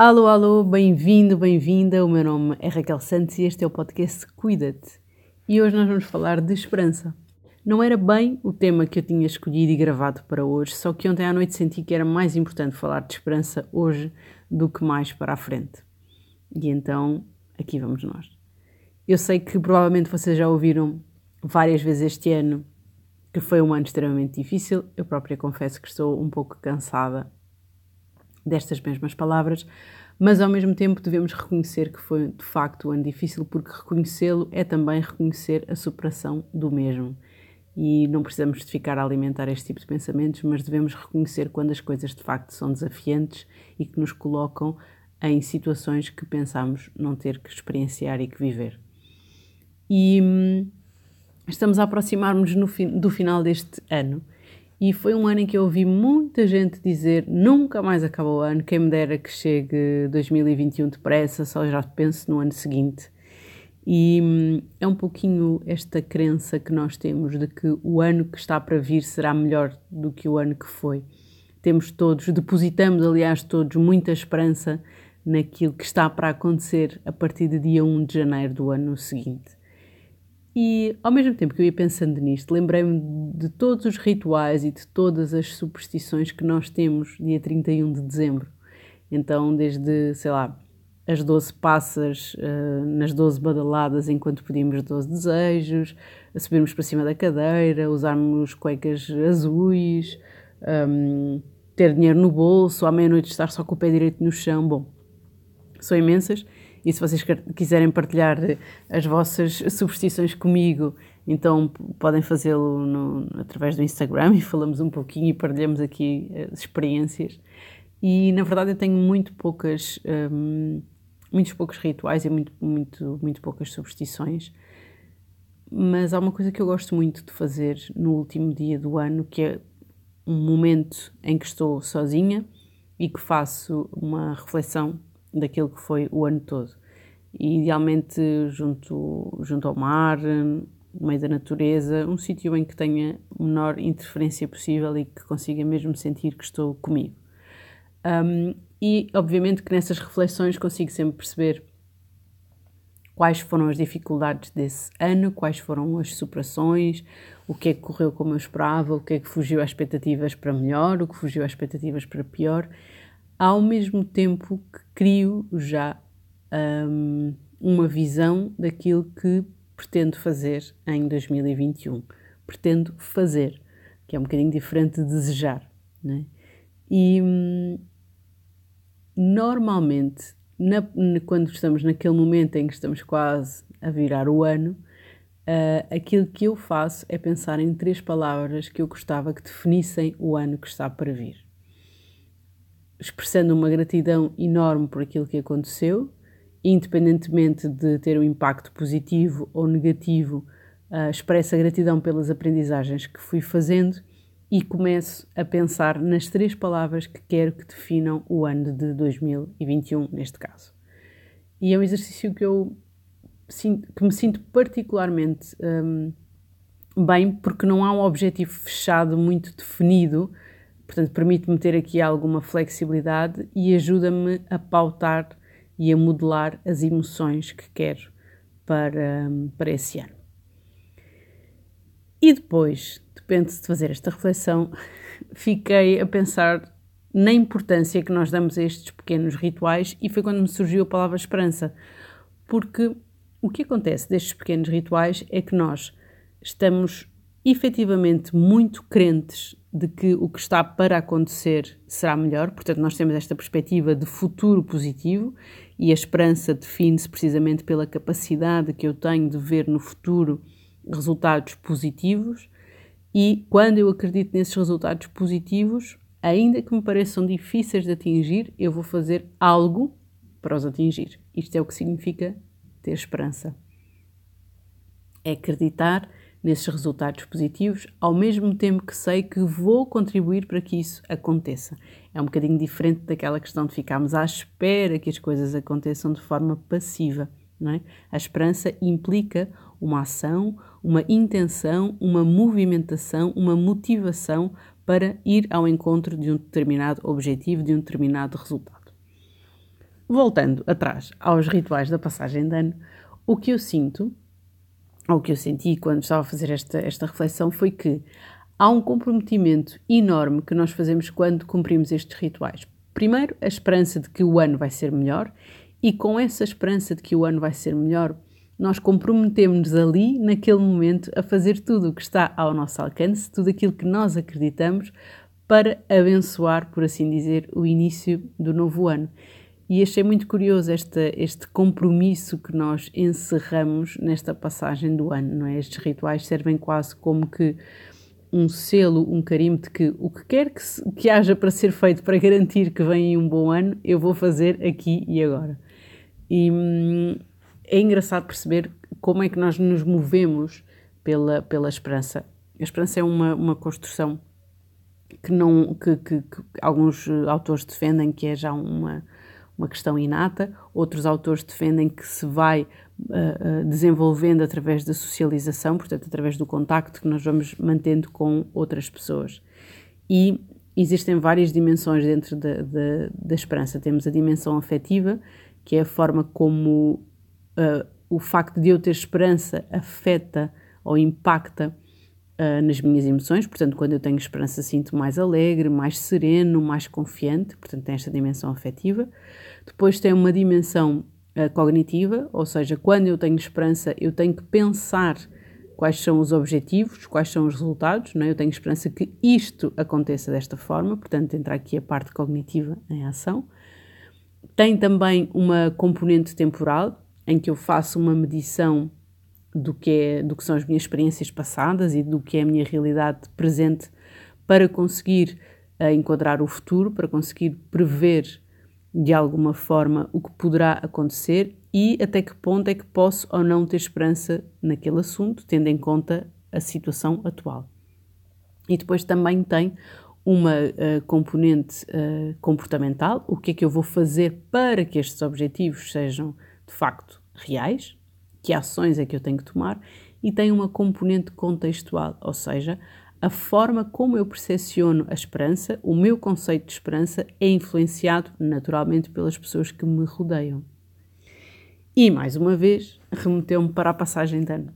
Alô, alô, bem-vindo, bem-vinda. O meu nome é Raquel Santos e este é o podcast Cuida-te. E hoje nós vamos falar de esperança. Não era bem o tema que eu tinha escolhido e gravado para hoje, só que ontem à noite senti que era mais importante falar de esperança hoje do que mais para a frente. E então, aqui vamos nós. Eu sei que provavelmente vocês já ouviram várias vezes este ano que foi um ano extremamente difícil. Eu própria confesso que estou um pouco cansada destas mesmas palavras, mas ao mesmo tempo devemos reconhecer que foi de facto um ano difícil, porque reconhecê-lo é também reconhecer a superação do mesmo. E não precisamos de ficar a alimentar este tipo de pensamentos, mas devemos reconhecer quando as coisas de facto são desafiantes e que nos colocam em situações que pensámos não ter que experienciar e que viver. E estamos a aproximar-nos do final deste ano. E foi um ano em que eu ouvi muita gente dizer: nunca mais acaba o ano, quem me dera que chegue 2021 depressa, só já penso no ano seguinte. E é um pouquinho esta crença que nós temos de que o ano que está para vir será melhor do que o ano que foi. Temos todos, depositamos aliás todos muita esperança naquilo que está para acontecer a partir do dia 1 de janeiro do ano seguinte. E ao mesmo tempo que eu ia pensando nisto, lembrei-me de todos os rituais e de todas as superstições que nós temos dia 31 de dezembro. Então, desde, sei lá, as 12 passas nas 12 badaladas enquanto pedimos 12 desejos, subirmos para cima da cadeira, usarmos cuecas azuis, ter dinheiro no bolso, à meia-noite estar só com o pé direito no chão. Bom, são imensas. E se vocês quiserem partilhar as vossas superstições comigo, então podem fazê-lo através do Instagram e falamos um pouquinho e partilhamos aqui experiências. E na verdade eu tenho muitos poucos rituais e muito poucas superstições, mas há uma coisa que eu gosto muito de fazer no último dia do ano, que é um momento em que estou sozinha e que faço uma reflexão daquilo que foi o ano todo. E idealmente junto ao mar, no meio da natureza, um sítio em que tenha a menor interferência possível e que consiga mesmo sentir que estou comigo. E obviamente que nessas reflexões consigo sempre perceber quais foram as dificuldades desse ano, quais foram as superações, o que é que correu como eu esperava, o que é que fugiu às expectativas para melhor, o que fugiu às expectativas para pior, ao mesmo tempo que crio já uma visão daquilo que pretendo fazer em 2021. Pretendo fazer, que é um bocadinho diferente de desejar, né? E normalmente, quando estamos naquele momento em que estamos quase a virar o ano, aquilo que eu faço é pensar em 3 palavras que eu gostava que definissem o ano que está para vir, expressando uma gratidão enorme por aquilo que aconteceu, independentemente de ter um impacto positivo ou negativo. Expresso a gratidão pelas aprendizagens que fui fazendo e começo a pensar nas 3 palavras que quero que definam o ano de 2021, neste caso. E é um exercício que me sinto particularmente bem, porque não há um objetivo fechado muito definido. Portanto, permite-me ter aqui alguma flexibilidade e ajuda-me a pautar e a modelar as emoções que quero para esse ano. E depois, depois de fazer esta reflexão, fiquei a pensar na importância que nós damos a estes pequenos rituais e foi quando me surgiu a palavra esperança. Porque o que acontece destes pequenos rituais é que nós estamos efetivamente muito crentes de que o que está para acontecer será melhor. Portanto, nós temos esta perspectiva de futuro positivo e a esperança define-se precisamente pela capacidade que eu tenho de ver no futuro resultados positivos. E quando eu acredito nesses resultados positivos, ainda que me pareçam difíceis de atingir, eu vou fazer algo para os atingir. Isto é o que significa ter esperança. É acreditar nesses resultados positivos, ao mesmo tempo que sei que vou contribuir para que isso aconteça. É um bocadinho diferente daquela questão de ficarmos à espera que as coisas aconteçam de forma passiva, não é? A esperança implica uma ação, uma intenção, uma movimentação, uma motivação para ir ao encontro de um determinado objetivo, de um determinado resultado. voltando atrás aos rituais da passagem de ano, o que eu sinto, ou o que eu senti quando estava a fazer esta reflexão, foi que há um comprometimento enorme que nós fazemos quando cumprimos estes rituais. Primeiro, a esperança de que o ano vai ser melhor, e com essa esperança de que o ano vai ser melhor, nós comprometemos-nos ali, naquele momento, a fazer tudo o que está ao nosso alcance, tudo aquilo que nós acreditamos, para abençoar, por assim dizer, o início do novo ano. E achei muito curioso este compromisso que nós encerramos nesta passagem do ano, não é? Estes rituais servem quase como que um selo, um carimbo de que o que quer que haja para ser feito para garantir que vem um bom ano, eu vou fazer aqui e agora. E é engraçado perceber como é que nós nos movemos pela esperança. A esperança é uma construção que alguns autores defendem que é já uma questão inata, outros autores defendem que se vai desenvolvendo através da socialização, portanto, através do contacto que nós vamos mantendo com outras pessoas. E existem várias dimensões dentro da esperança. Temos a dimensão afetiva, que é a forma como o facto de eu ter esperança afeta ou impacta nas minhas emoções. Portanto, quando eu tenho esperança, sinto mais alegre, mais sereno, mais confiante. Portanto, tem esta dimensão afetiva. Depois tem uma dimensão cognitiva, ou seja, quando eu tenho esperança, eu tenho que pensar quais são os objetivos, quais são os resultados, não é? Eu tenho esperança que isto aconteça desta forma, portanto, entra aqui a parte cognitiva em ação. Tem também uma componente temporal, em que eu faço uma medição do que são as minhas experiências passadas e do que é a minha realidade presente, para conseguir enquadrar o futuro, para conseguir prever de alguma forma o que poderá acontecer e até que ponto é que posso ou não ter esperança naquele assunto, tendo em conta a situação atual. E depois também tem uma componente comportamental, o que é que eu vou fazer para que estes objetivos sejam de facto reais, que ações é que eu tenho que tomar, e tem uma componente contextual, ou seja, a forma como eu percepciono a esperança, o meu conceito de esperança é influenciado naturalmente pelas pessoas que me rodeiam. E, mais uma vez, remeteu-me para a passagem de ano.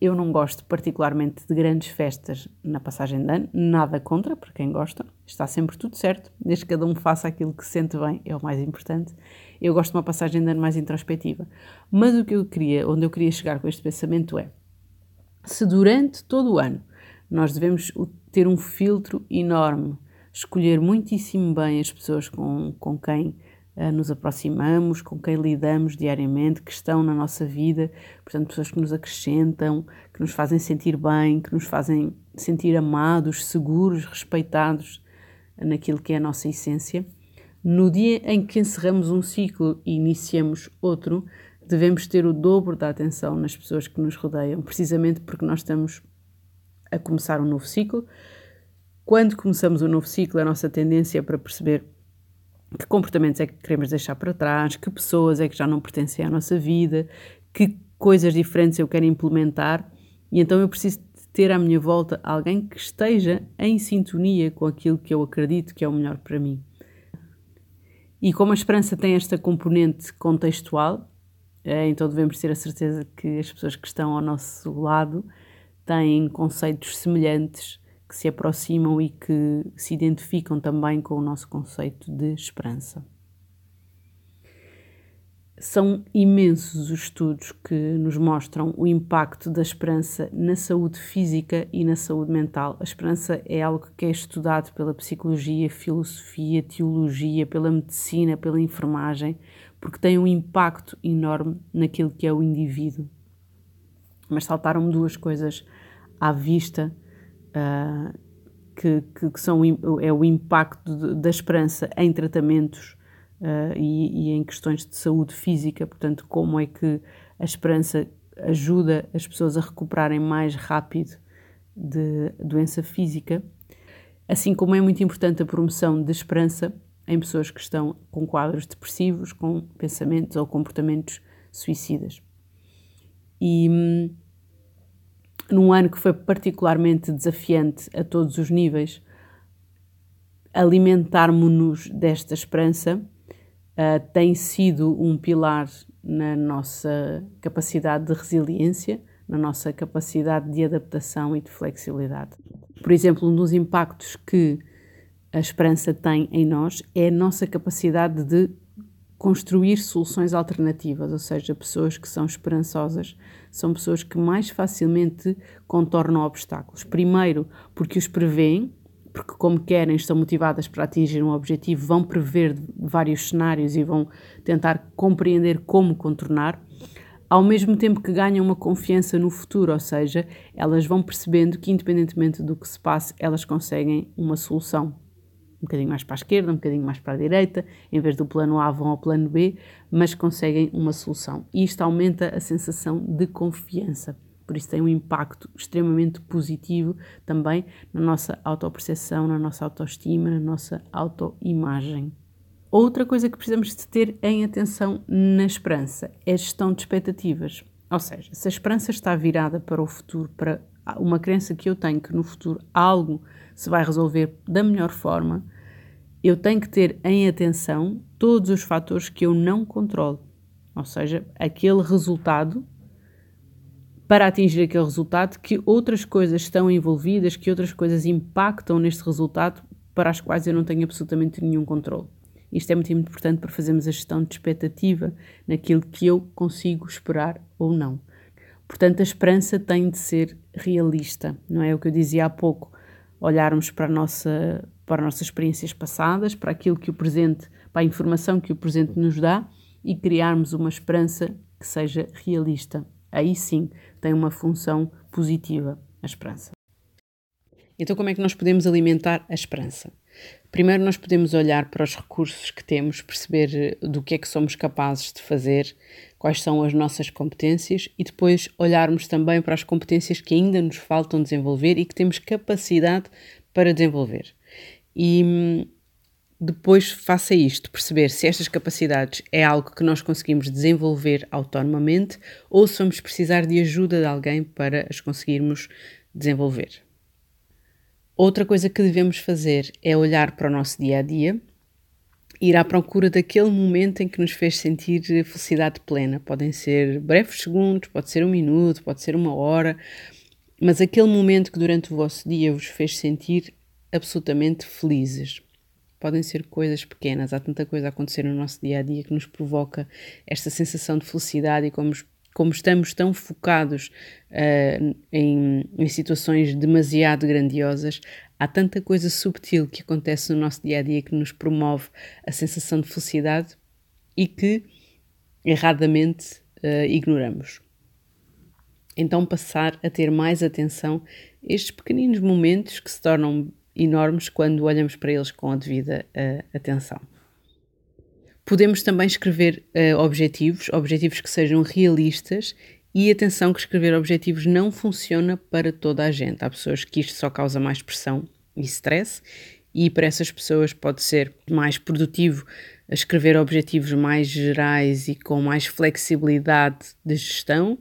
Eu não gosto particularmente de grandes festas na passagem de ano, nada contra, para quem gosta, está sempre tudo certo, desde que cada um faça aquilo que se sente bem, é o mais importante. Eu gosto de uma passagem de ano mais introspectiva. Mas onde eu queria chegar com este pensamento é, se durante todo o ano nós devemos ter um filtro enorme, escolher muitíssimo bem as pessoas com quem nos aproximamos, com quem lidamos diariamente, que estão na nossa vida, portanto, pessoas que nos acrescentam, que nos fazem sentir bem, que nos fazem sentir amados, seguros, respeitados naquilo que é a nossa essência. No dia em que encerramos um ciclo e iniciamos outro, devemos ter o dobro da atenção nas pessoas que nos rodeiam, precisamente porque nós estamos a começar um novo ciclo. Quando começamos um novo ciclo, a nossa tendência é para perceber que comportamentos é que queremos deixar para trás, que pessoas é que já não pertencem à nossa vida, que coisas diferentes eu quero implementar, e então eu preciso de ter à minha volta alguém que esteja em sintonia com aquilo que eu acredito que é o melhor para mim. E como a esperança tem esta componente contextual, então devemos ter a certeza que as pessoas que estão ao nosso lado têm conceitos semelhantes, que se aproximam e que se identificam também com o nosso conceito de esperança. São imensos os estudos que nos mostram o impacto da esperança na saúde física e na saúde mental. A esperança é algo que é estudado pela psicologia, filosofia, teologia, pela medicina, pela enfermagem, porque tem um impacto enorme naquilo que é o indivíduo. Mas saltaram-me duas coisas à vista, que são é o impacto da esperança em tratamentos e em questões de saúde física, portanto, como é que a esperança ajuda as pessoas a recuperarem mais rápido de doença física, assim como é muito importante a promoção de esperança em pessoas que estão com quadros depressivos, com pensamentos ou comportamentos suicidas. E num ano que foi particularmente desafiante a todos os níveis, alimentarmo-nos desta esperança tem sido um pilar na nossa capacidade de resiliência, na nossa capacidade de adaptação e de flexibilidade. Por exemplo, um dos impactos que a esperança tem em nós é a nossa capacidade de construir soluções alternativas, ou seja, pessoas que são esperançosas são pessoas que mais facilmente contornam obstáculos. Primeiro, porque os prevêem, porque como querem, estão motivadas para atingir um objetivo, vão prever vários cenários e vão tentar compreender como contornar, ao mesmo tempo que ganham uma confiança no futuro, ou seja, elas vão percebendo que independentemente do que se passe, elas conseguem uma solução. Um bocadinho mais para a esquerda, um bocadinho mais para a direita, em vez do plano A vão ao plano B, mas conseguem uma solução. E isto aumenta a sensação de confiança, por isso tem um impacto extremamente positivo também na nossa autoperceção, na nossa autoestima, na nossa autoimagem. Outra coisa que precisamos de ter em atenção na esperança é a gestão de expectativas, ou seja, se a esperança está virada para o futuro, para uma crença que eu tenho que no futuro algo se vai resolver da melhor forma, eu tenho que ter em atenção todos os fatores que eu não controlo, ou seja, aquele resultado, para atingir aquele resultado, que outras coisas estão envolvidas, que outras coisas impactam neste resultado para as quais eu não tenho absolutamente nenhum controle. Isto é muito importante para fazermos a gestão de expectativa naquilo que eu consigo esperar ou não. Portanto, a esperança tem de ser realista, não é o que eu dizia há pouco, olharmos para as nossas experiências passadas, para aquilo que o presente, para a informação que o presente nos dá e criarmos uma esperança que seja realista. Aí sim tem uma função positiva a esperança. Então como é que nós podemos alimentar a esperança? Primeiro nós podemos olhar para os recursos que temos, perceber do que é que somos capazes de fazer, quais são as nossas competências e depois olharmos também para as competências que ainda nos faltam desenvolver e que temos capacidade para desenvolver. E depois faça isto, perceber se estas capacidades é algo que nós conseguimos desenvolver autonomamente ou se vamos precisar de ajuda de alguém para as conseguirmos desenvolver. Outra coisa que devemos fazer é olhar para o nosso dia-a-dia, ir à procura daquele momento em que nos fez sentir felicidade plena. Podem ser breves segundos, pode ser um minuto, pode ser uma hora, mas aquele momento que durante o vosso dia vos fez sentir absolutamente felizes. Podem ser coisas pequenas, há tanta coisa a acontecer no nosso dia-a-dia que nos provoca esta sensação de felicidade e como estamos tão focados em situações demasiado grandiosas, há tanta coisa subtil que acontece no nosso dia-a-dia que nos promove a sensação de felicidade e que, erradamente, ignoramos. Então passar a ter mais atenção a estes pequeninos momentos que se tornam enormes quando olhamos para eles com a devida atenção. Podemos também escrever objetivos que sejam realistas e atenção que escrever objetivos não funciona para toda a gente. Há pessoas que isto só causa mais pressão e stress e para essas pessoas pode ser mais produtivo escrever objetivos mais gerais e com mais flexibilidade de gestão,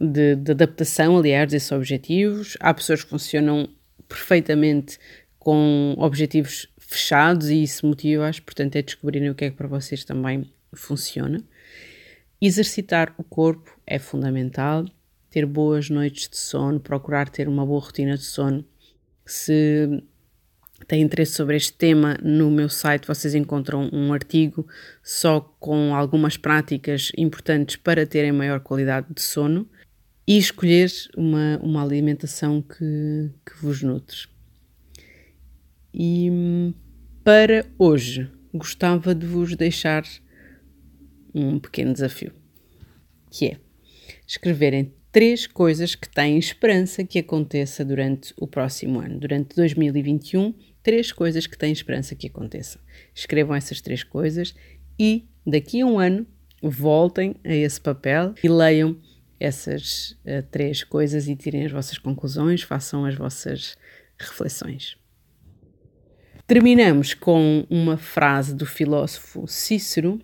de adaptação, aliás, desses objetivos. Há pessoas que funcionam perfeitamente com objetivos fechados e isso motiva-as, portanto é descobrirem o que é que para vocês também funciona. Exercitar o corpo é fundamental, ter boas noites de sono, procurar ter uma boa rotina de sono. Se têm interesse sobre este tema, no meu site vocês encontram um artigo só com algumas práticas importantes para terem maior qualidade de sono e escolher uma alimentação que vos nutre. E para hoje gostava de vos deixar um pequeno desafio, que é escreverem 3 coisas que têm esperança que aconteça durante o próximo ano. Durante 2021, 3 coisas que têm esperança que aconteça. Escrevam essas 3 coisas e daqui a um ano voltem a esse papel e leiam essas 3 coisas e tirem as vossas conclusões, façam as vossas reflexões. Terminamos com uma frase do filósofo Cícero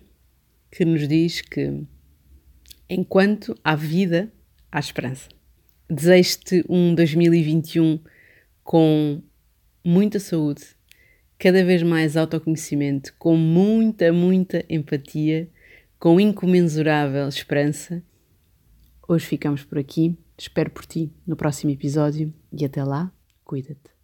que nos diz que enquanto há vida, há esperança. Desejo-te um 2021 com muita saúde, cada vez mais autoconhecimento, com muita empatia, com incomensurável esperança. Hoje ficamos por aqui, espero por ti no próximo episódio e até lá, cuida-te.